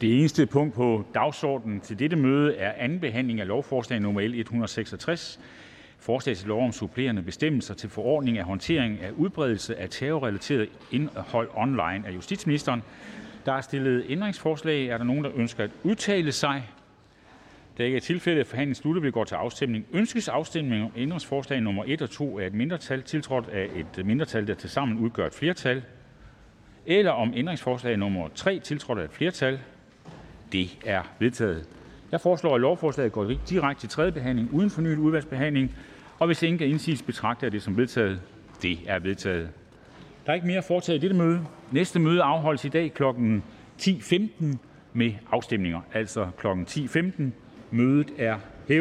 Det eneste punkt på dagsordenen til dette møde er anden behandling af lovforslag nr. L 166. Forslag til lov om supplerende bestemmelser til forordning af håndtering af udbredelse af terrorrelateret indhold online af justitsministeren. Der er stillet ændringsforslag. Er der nogen, der ønsker at udtale sig? Da ikke er tilfældet, at forhandlingen slutter, vi går til afstemning. Ønskes afstemning om ændringsforslag nr. 1 og 2 af et mindretal, tiltrådt af et mindretal, der tilsammen udgør et flertal, eller om ændringsforslag nr. 3, tiltrådt af et flertal. Det er vedtaget. Jeg foreslår, at lovforslaget går direkte til tredje behandling uden fornyet udvalgsbehandling, og hvis ingen kan indsiges, betragter jeg det som vedtaget. Det er vedtaget. Der er ikke mere at foretage i dette møde. Næste møde afholdes i dag kl. 10.15 med afstemninger, altså kl. 10.15. Mødet er hævet.